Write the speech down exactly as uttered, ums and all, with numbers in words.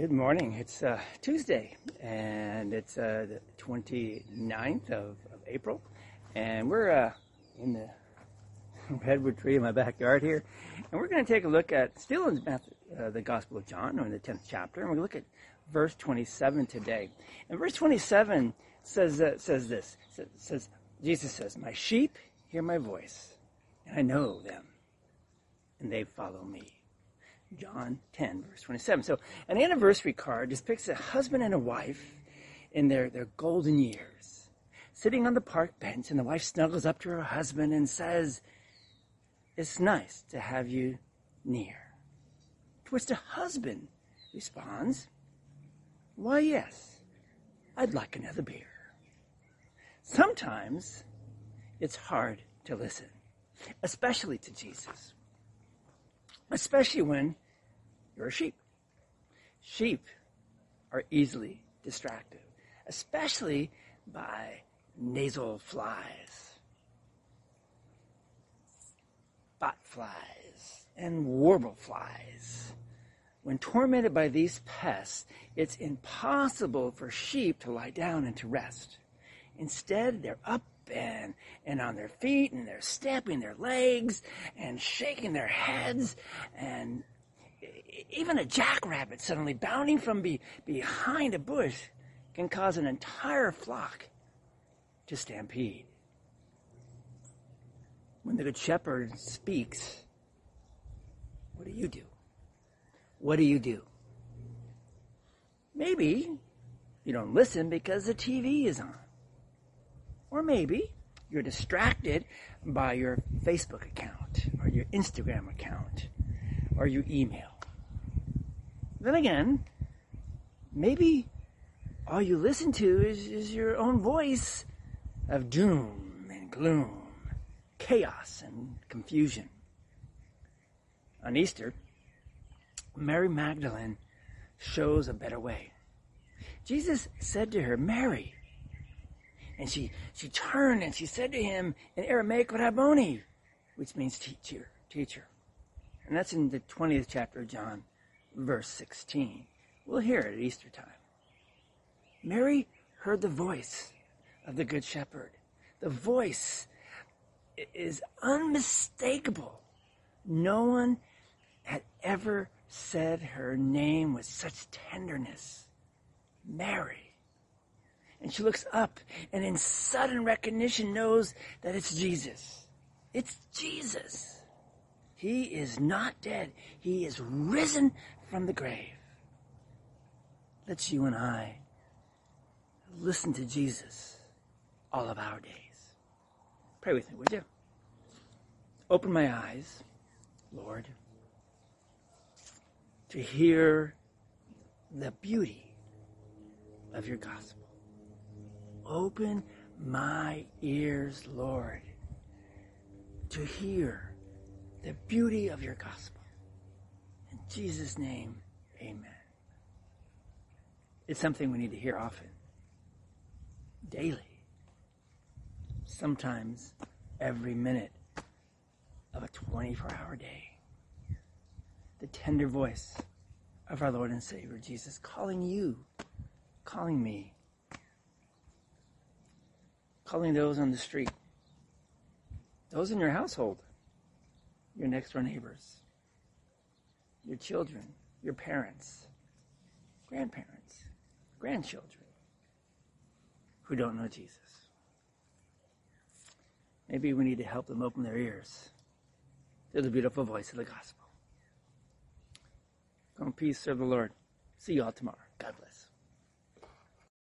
Good morning. It's uh, Tuesday, and it's uh, the twenty-ninth of, of April, and we're uh, in the redwood tree in my backyard here, and we're going to take a look at, still in uh, the Gospel of John, or in the tenth chapter, and we're going to look at verse twenty-seven today. And verse twenty-seven says uh, says this, says, says Jesus says, "My sheep hear my voice, and I know them, and they follow me." John ten, verse twenty-seven. So an anniversary card depicts a husband and a wife in their, their golden years, sitting on the park bench, and the wife snuggles up to her husband and says, "It's nice to have you near." To which the husband responds, "Why, yes, I'd like another beer." Sometimes it's hard to listen, especially to Jesus. Especially when you're a sheep. Sheep are easily distracted, especially by nasal flies, bot flies, and warble flies. When tormented by these pests, it's impossible for sheep to lie down and to rest. Instead, they're up And, and on their feet, and they're stamping their legs and shaking their heads, and even a jackrabbit suddenly bounding from be, behind a bush can cause an entire flock to stampede. When the Good Shepherd speaks, what do you do? What do you do? Maybe you don't listen because the T V is on. Or maybe you're distracted by your Facebook account, or your Instagram account, or your email. Then again, maybe all you listen to is, is your own voice of doom and gloom, chaos and confusion. On Easter, Mary Magdalene shows a better way. Jesus said to her, "Mary," and she, she turned and she said to him in Aramaic, "Rabboni," which means teacher, teacher. And that's in the twentieth chapter of John, verse sixteen. We'll hear it at Easter time. Mary heard the voice of the Good Shepherd. The voice is unmistakable. No one had ever said her name with such tenderness. Mary. And she looks up and in sudden recognition knows that it's Jesus. It's Jesus. He is not dead. He is risen from the grave. Let's you and I listen to Jesus all of our days. Pray with me, would you? Open my eyes, Lord, to hear the beauty of your gospel. Open my ears, Lord, to hear the beauty of your gospel. In Jesus' name, amen. It's something we need to hear often, daily, sometimes every minute of a twenty-four hour day. The tender voice of our Lord and Savior Jesus calling you, calling me, calling those on the street, those in your household, your next door neighbors, your children, your parents, grandparents, grandchildren who don't know Jesus. Maybe we need to help them open their ears to the beautiful voice of the gospel. Go in peace, serve the Lord. See you all tomorrow.